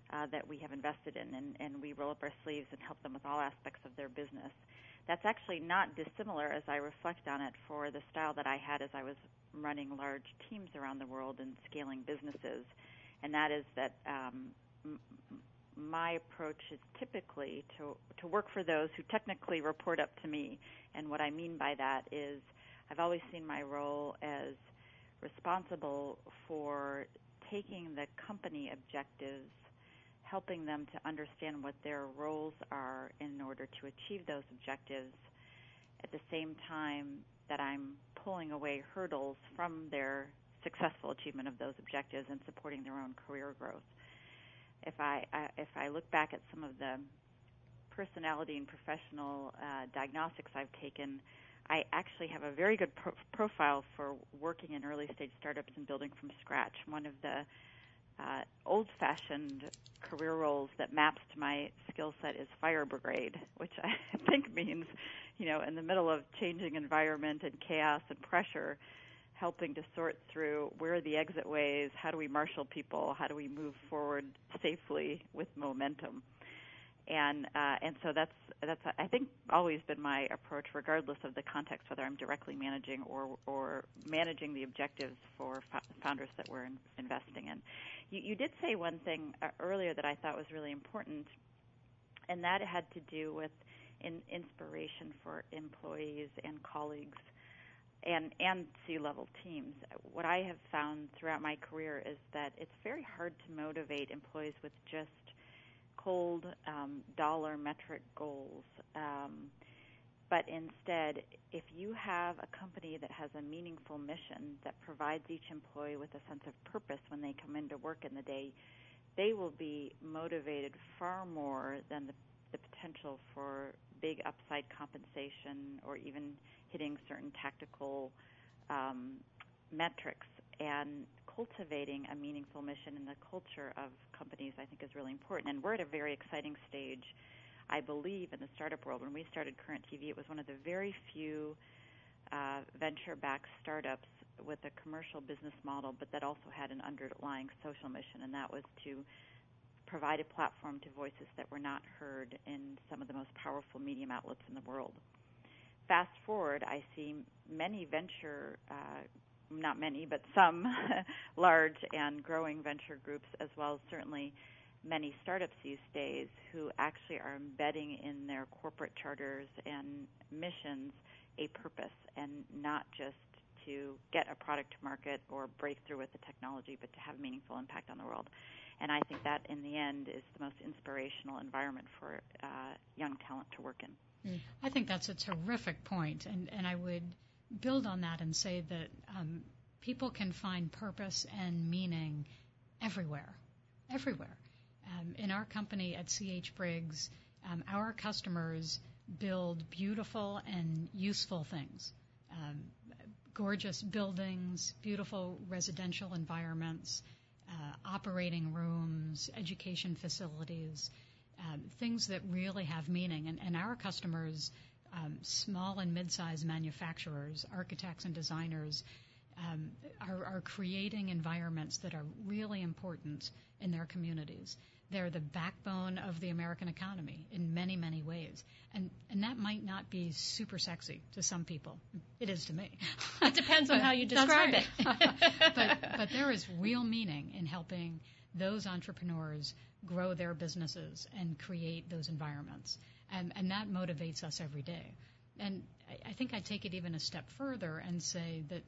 uh, that we have invested in, and, and we roll up our sleeves and help them with all aspects of their business. That's actually not dissimilar as I reflect on it for the style that I had as I was running large teams around the world and scaling businesses, and that is that um, m- my approach is typically to, to work for those who technically report up to me, and what I mean by that is I've always seen my role as responsible for taking the company objectives, helping them to understand what their roles are in order to achieve those objectives, at the same time that I'm pulling away hurdles from their successful achievement of those objectives and supporting their own career growth. If I, I if I look back at some of the personality and professional uh, diagnostics I've taken, I actually have a very good pro- profile for working in early-stage startups and building from scratch. One of the uh, old-fashioned career roles that maps to my skill set is fire brigade, which I think means, you know, in the middle of changing environment and chaos and pressure, helping to sort through where are the exit ways, how do we marshal people, how do we move forward safely with momentum. And uh, and so that's that's I think always been my approach, regardless of the context, whether I'm directly managing or or managing the objectives for fo- founders that we're in, investing in. You, you did say one thing earlier that I thought was really important, and that had to do with in, inspiration for employees and colleagues, and and C-level teams. What I have found throughout my career is that it's very hard to motivate employees with just cold um, dollar metric goals, um, but instead, if you have a company that has a meaningful mission that provides each employee with a sense of purpose when they come into work in the day, they will be motivated far more than the, the potential for big upside compensation or even hitting certain tactical um, metrics. And cultivating a meaningful mission in the culture of companies, I think, is really important. And we're at a very exciting stage, I believe, in the startup world. When we started Current T V, it was one of the very few uh, venture-backed startups with a commercial business model, but that also had an underlying social mission, and that was to provide a platform to voices that were not heard in some of the most powerful medium outlets in the world. Fast forward, I see many venture uh not many, but some large and growing venture groups, as well as certainly many startups these days, who actually are embedding in their corporate charters and missions a purpose, and not just to get a product to market or break through with the technology, but to have a meaningful impact on the world. And I think that, in the end, is the most inspirational environment for uh, young talent to work in. I think that's a terrific point, and, and I would build on that and say that um, people can find purpose and meaning everywhere, everywhere. Um, in our company at C H. Briggs, um, our customers build beautiful and useful things, um, gorgeous buildings, beautiful residential environments, uh, operating rooms, education facilities, um, things that really have meaning. And, and our customers, um, small and mid-sized manufacturers, architects and designers, Um, are, are creating environments that are really important in their communities. They're the backbone of the American economy in many, many ways. And and that might not be super sexy to some people. It is to me. It depends on how you describe it. but, but there is real meaning in helping those entrepreneurs grow their businesses and create those environments. And, and that motivates us every day. And I, I think I take it even a step further and say that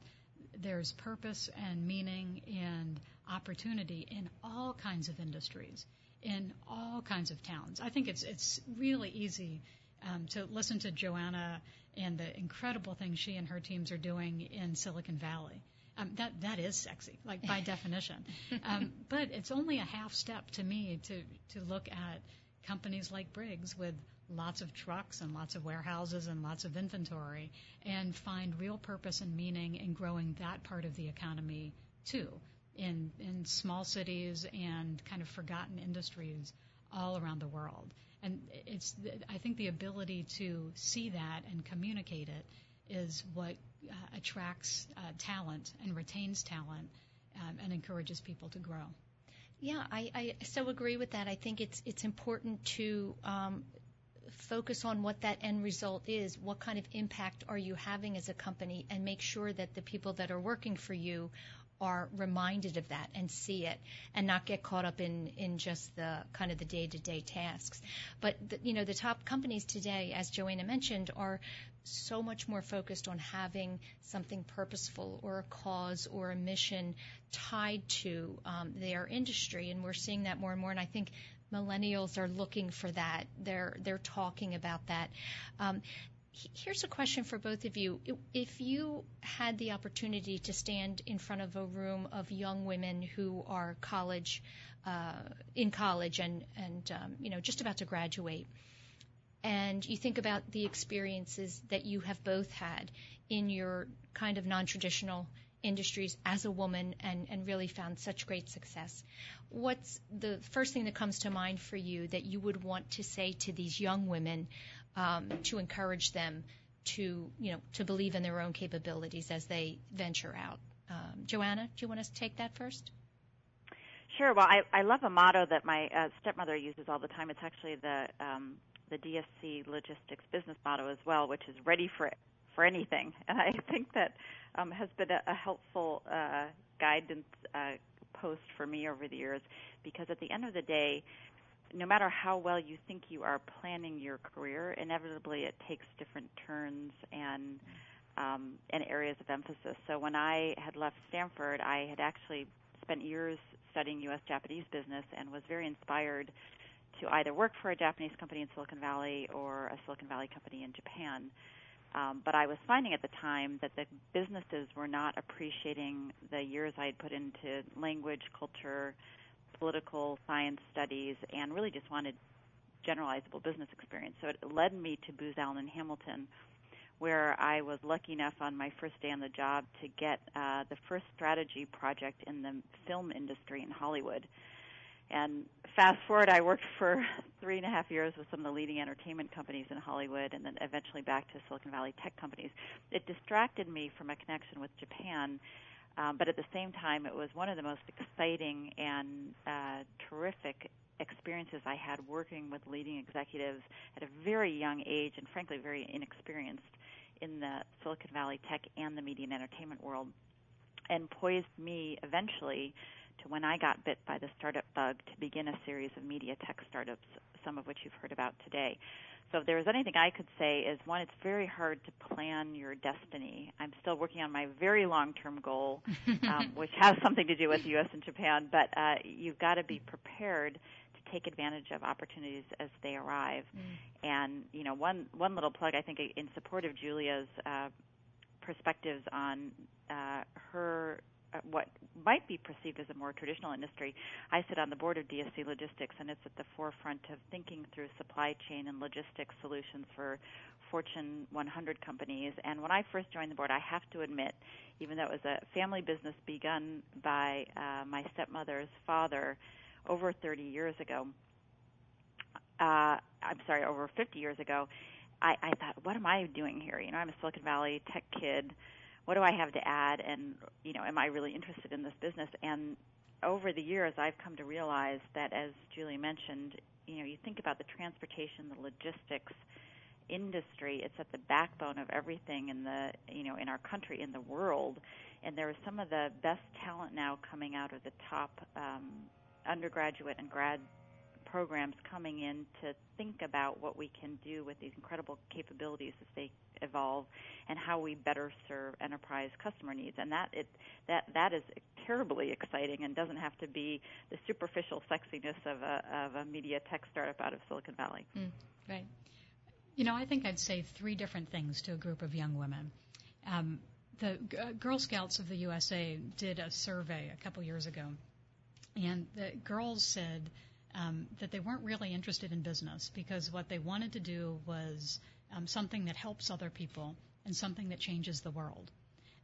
there's purpose and meaning and opportunity in all kinds of industries, in all kinds of towns. I think it's it's really easy um, to listen to Joanna and the incredible things she and her teams are doing in Silicon Valley. Um, that that is sexy, like by definition. Um, but it's only a half step to me to to look at companies like Briggs with lots of trucks and lots of warehouses and lots of inventory, and find real purpose and meaning in growing that part of the economy too, in in small cities and kind of forgotten industries all around the world. And it's I think the ability to see that and communicate it is what uh, attracts uh, talent and retains talent um, and encourages people to grow. Yeah, I, I so agree with that. I think it's it's important to um, focus on what that end result is, what kind of impact are you having as a company, and make sure that the people that are working for you are reminded of that and see it and not get caught up in, in just the kind of the day-to-day tasks. But, the, you know, the top companies today, as Joanna mentioned, are so much more focused on having something purposeful or a cause or a mission tied to um, their industry, and we're seeing that more and more, and I think millennials are looking for that. They're they're talking about that. Um, he, here's a question for both of you. If you had the opportunity to stand in front of a room of young women who are college uh, in college and and um, you know just about to graduate, and you think about the experiences that you have both had in your kind of non-traditional industries as a woman and, and really found such great success, what's the first thing that comes to mind for you that you would want to say to these young women um, to encourage them to, you know, to believe in their own capabilities as they venture out? Um, Joanna, do you want us to take that first? Sure. Well, I, I love a motto that my uh, stepmother uses all the time. It's actually the um, the D S C Logistics business motto as well, which is ready for it. For anything, and I think that um, has been a, a helpful uh, guidance uh, post for me over the years, because at the end of the day, no matter how well you think you are planning your career, inevitably it takes different turns and um, and areas of emphasis. So when I had left Stanford, I had actually spent years studying U S Japanese business and was very inspired to either work for a Japanese company in Silicon Valley or a Silicon Valley company in Japan. Um, but I was finding at the time that the businesses were not appreciating the years I had put into language, culture, political science studies, and really just wanted generalizable business experience. So it led me to Booz Allen Hamilton, where I was lucky enough on my first day on the job to get uh, the first strategy project in the film industry in Hollywood. And fast forward, I worked for three and a half years with some of the leading entertainment companies in Hollywood and then eventually back to Silicon Valley tech companies. It distracted me from a connection with Japan, um, but at the same time, it was one of the most exciting and uh, terrific experiences I had working with leading executives at a very young age and, frankly, very inexperienced in the Silicon Valley tech and the media and entertainment world, and poised me eventually to when I got bit by the startup bug to begin a series of media tech startups, some of which you've heard about today. So if there was anything I could say is, one, it's very hard to plan your destiny. I'm still working on my very long-term goal, um, which has something to do with the U S and Japan, but uh, you've got to be prepared to take advantage of opportunities as they arrive. Mm. And, you know, one, one little plug, I think, in support of Julia's uh, perspectives on uh, her what might be perceived as a more traditional industry. I sit on the board of D S C Logistics, and it's at the forefront of thinking through supply chain and logistics solutions for Fortune one hundred companies. And when I first joined the board, I have to admit, even though it was a family business begun by uh, my stepmother's father over thirty years ago, uh, I'm sorry, over fifty years ago, I, I thought, what am I doing here? You know, I'm a Silicon Valley tech kid. What do I have to add? And, you know, am I really interested in this business? And over the years, I've come to realize that, as Julie mentioned, you know, you think about the transportation, the logistics industry, it's at the backbone of everything in the, you know, in our country, in the world. And there is some of the best talent now coming out of the top um, undergraduate and grad programs coming in to think about what we can do with these incredible capabilities as they evolve and how we better serve enterprise customer needs. And that it that that is terribly exciting and doesn't have to be the superficial sexiness of a, of a media tech startup out of Silicon Valley. Mm, right. You know, I think I'd say three different things to a group of young women. Um, the G- Girl Scouts of the U S A did a survey a couple years ago, and the girls said Um, that they weren't really interested in business because what they wanted to do was um, something that helps other people and something that changes the world.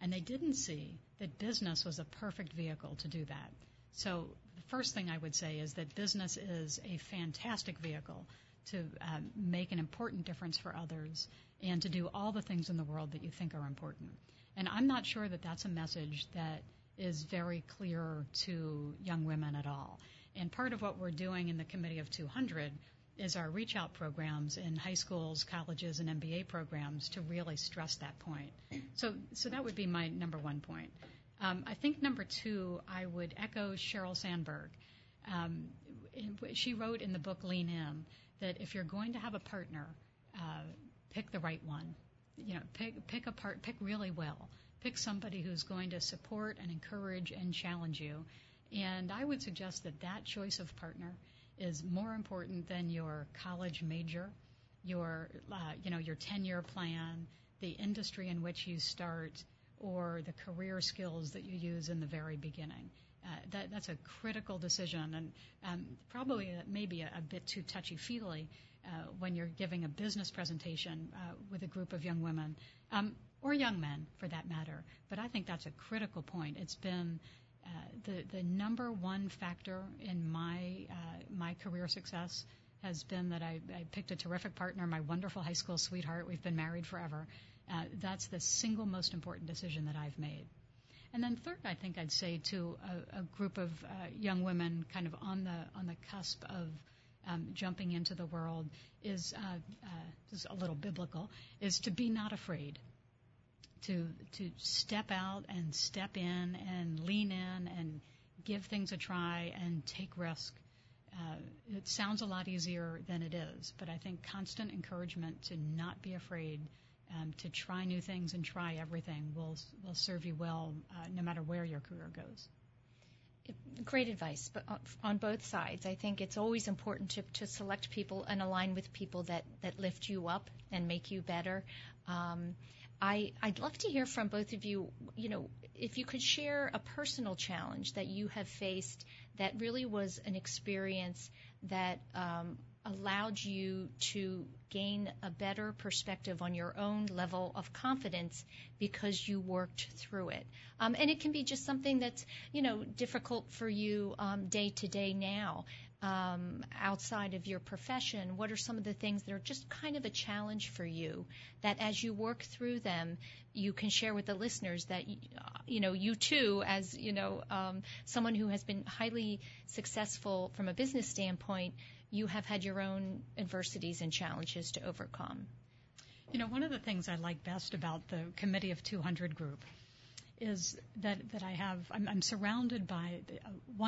And they didn't see that business was a perfect vehicle to do that. So the first thing I would say is that business is a fantastic vehicle to um, make an important difference for others and to do all the things in the world that you think are important. And I'm not sure that that's a message that is very clear to young women at all. And part of what we're doing in the Committee of two hundred is our reach out programs in high schools, colleges, and M B A programs to really stress that point. So so that would be my number one point. Um, I think number two, I would echo Sheryl Sandberg. Um, she wrote in the book Lean In that if you're going to have a partner, uh, pick the right one. You know, pick pick a part, pick really well. Pick somebody who's going to support and encourage and challenge you. And I would suggest that that choice of partner is more important than your college major, your uh, you know your ten-year plan, the industry in which you start, or the career skills that you use in the very beginning. Uh, that, that's a critical decision, and um, probably maybe a, a bit too touchy-feely uh, when you're giving a business presentation uh, with a group of young women, um, or young men for that matter. But I think that's a critical point. It's been Uh, the the number one factor in my uh, my career success has been that I, I picked a terrific partner, my wonderful high school sweetheart. We've been married forever. Uh, that's the single most important decision that I've made. And then third, I think I'd say to a, a group of uh, young women kind of on the on the cusp of um, jumping into the world is uh, uh, just a little biblical, is to be not afraid. To to step out and step in and lean in and give things a try and take risk. Uh, it sounds a lot easier than it is, but I think constant encouragement to not be afraid, um, to try new things and try everything will will serve you well uh, no matter where your career goes. Great advice, but on both sides. I think it's always important to, to select people and align with people that, that lift you up and make you better. Um, I, I'd love to hear from both of you, you know, if you could share a personal challenge that you have faced that really was an experience that um, allowed you to gain a better perspective on your own level of confidence because you worked through it. Um, and it can be just something that's, you know, difficult for you um, day to day now. Um, outside of your profession, what are some of the things that are just kind of a challenge for you that as you work through them, you can share with the listeners that, you know, you too, as, you know, um, someone who has been highly successful from a business standpoint, you have had your own adversities and challenges to overcome. You know, one of the things I like best about the Committee of two hundred group is that, that I have, I'm, I'm surrounded by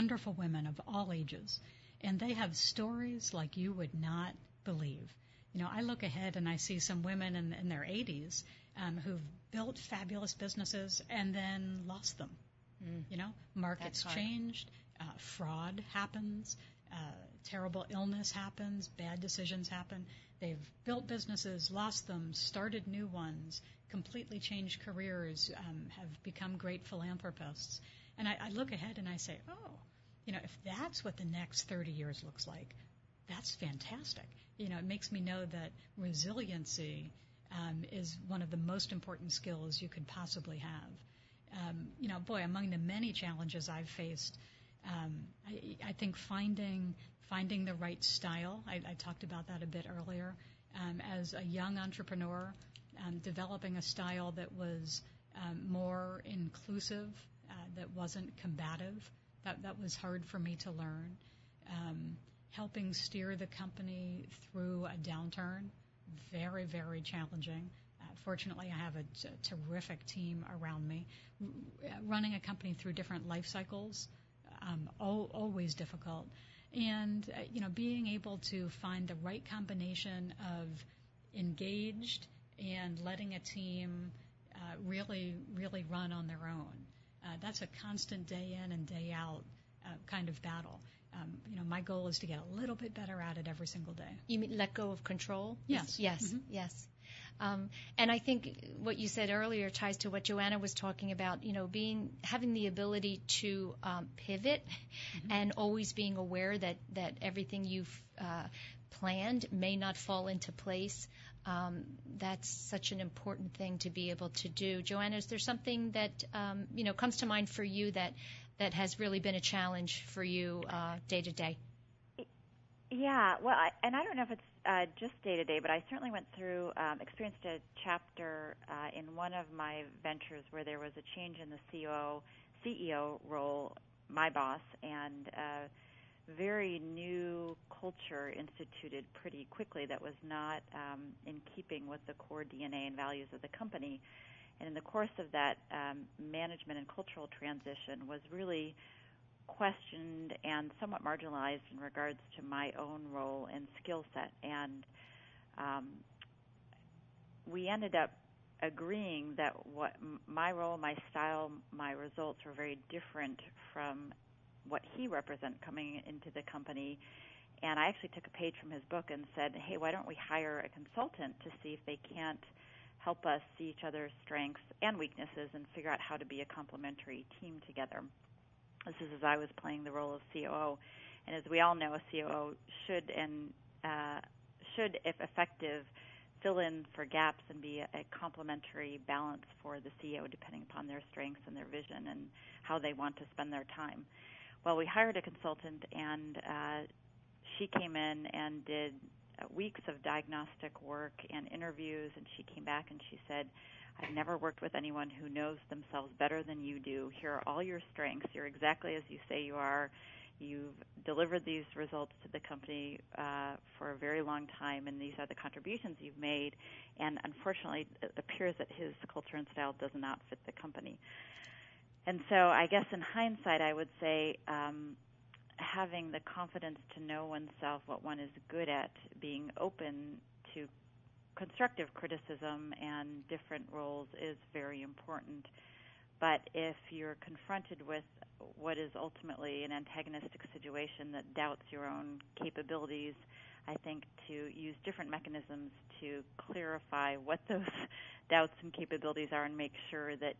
wonderful women of all ages. And they have stories like you would not believe. You know, I look ahead and I see some women in, in their eighties um, who've built fabulous businesses and then lost them. Mm. You know, markets changed, uh, fraud happens, uh, terrible illness happens, bad decisions happen. They've built businesses, lost them, started new ones, completely changed careers, um, have become great philanthropists. And I, I look ahead and I say, oh, you know, if that's what the next thirty years looks like, that's fantastic. You know, it makes me know that resiliency um, is one of the most important skills you could possibly have. Um, you know, boy, among the many challenges I've faced, um, I, I think finding finding the right style. I, I talked about that a bit earlier. Um, as a young entrepreneur, um, developing a style that was um, more inclusive, uh, that wasn't combative, that that was hard for me to learn. Um, helping steer the company through a downturn, very, very challenging. Uh, fortunately, I have a t- terrific team around me. R- running a company through different life cycles, um, al- always difficult. And, uh, you know, being able to find the right combination of engaged and letting a team uh, really, really run on their own. Uh, that's a constant day in and day out uh, kind of battle. Um, you know, my goal is to get a little bit better at it every single day. You mean let go of control? Yes. Yes, mm-hmm. yes. Um, and I think what you said earlier ties to what Joanna was talking about, you know, being having the ability to um, pivot mm-hmm. and always being aware that, that everything you've uh, planned may not fall into place. Um, that's such an important thing to be able to do. Joanna, is there something that, um, you know, comes to mind for you that that has really been a challenge for you uh, day to day? Yeah, well, I, and I don't know if it's uh, just day to day, but I certainly went through, um, experienced a chapter uh, in one of my ventures where there was a change in the C E O, C E O role, my boss, and a very new culture instituted pretty quickly that was not um, in keeping with the core D N A and values of the company. And in the course of that um, management and cultural transition was really questioned and somewhat marginalized in regards to my own role and skill set. And um, we ended up agreeing that what my role, my style, my results were very different from what he represent coming into the company. And I actually took a page from his book and said, hey, why don't we hire a consultant to see if they can't help us see each other's strengths and weaknesses and figure out how to be a complementary team together. This is as I was playing the role of C O O. And as we all know, a C O O should, and uh, should, if effective, fill in for gaps and be a, a complementary balance for the C E O depending upon their strengths and their vision and how they want to spend their time. Well, we hired a consultant, and uh, she came in and did weeks of diagnostic work and interviews, and she came back and she said, I've never worked with anyone who knows themselves better than you do. Here are all your strengths. You're exactly as you say you are. You've delivered these results to the company uh, for a very long time, and these are the contributions you've made. And unfortunately, it appears that his culture and style does not fit the company. And so I guess in hindsight, I would say um, having the confidence to know oneself, what one is good at, being open to constructive criticism and different roles is very important. But if you're confronted with what is ultimately an antagonistic situation that doubts your own capabilities, I think to use different mechanisms to clarify what those doubts and capabilities are and make sure that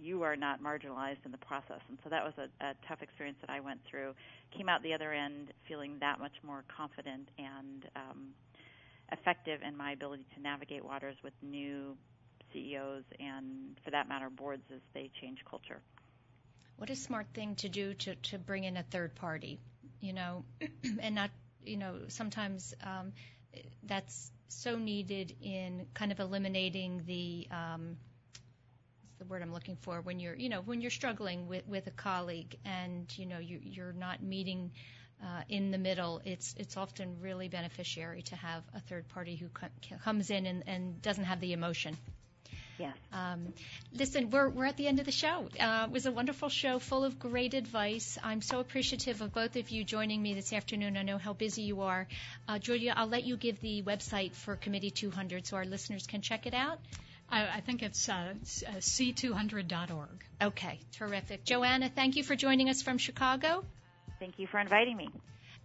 you are not marginalized in the process. And so that was a, a tough experience that I went through. Came out the other end feeling that much more confident and um, effective in my ability to navigate waters with new C E Os and, for that matter, boards as they change culture. What a smart thing to do to, to bring in a third party, you know, and not, you know, sometimes um, that's so needed in kind of eliminating the um, the word I'm looking for when you're, you know, when you're struggling with, with a colleague and, you know, you, you're not meeting uh, in the middle. It's it's often really beneficiary to have a third party who com- comes in and, and doesn't have the emotion. Yeah. Um, listen, we're we're at the end of the show. Uh, it was a wonderful show full of great advice. I'm so appreciative of both of you joining me this afternoon. I know how busy you are. Uh, Julia, I'll let you give the website for Committee two hundred so our listeners can check it out. I, I think it's uh, c two hundred dot org. Okay, terrific. Joanna, thank you for joining us from Chicago. Thank you for inviting me.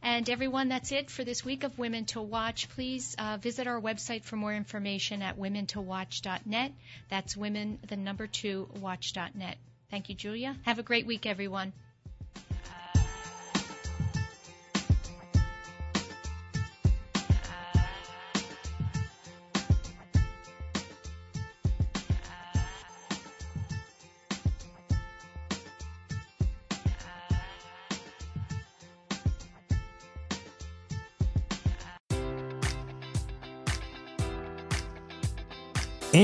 And everyone, that's it for this week of Women to Watch. Please uh, visit our website for more information at women to watch dot net. That's women, the number two, watch dot net. Thank you, Julia. Have a great week, everyone.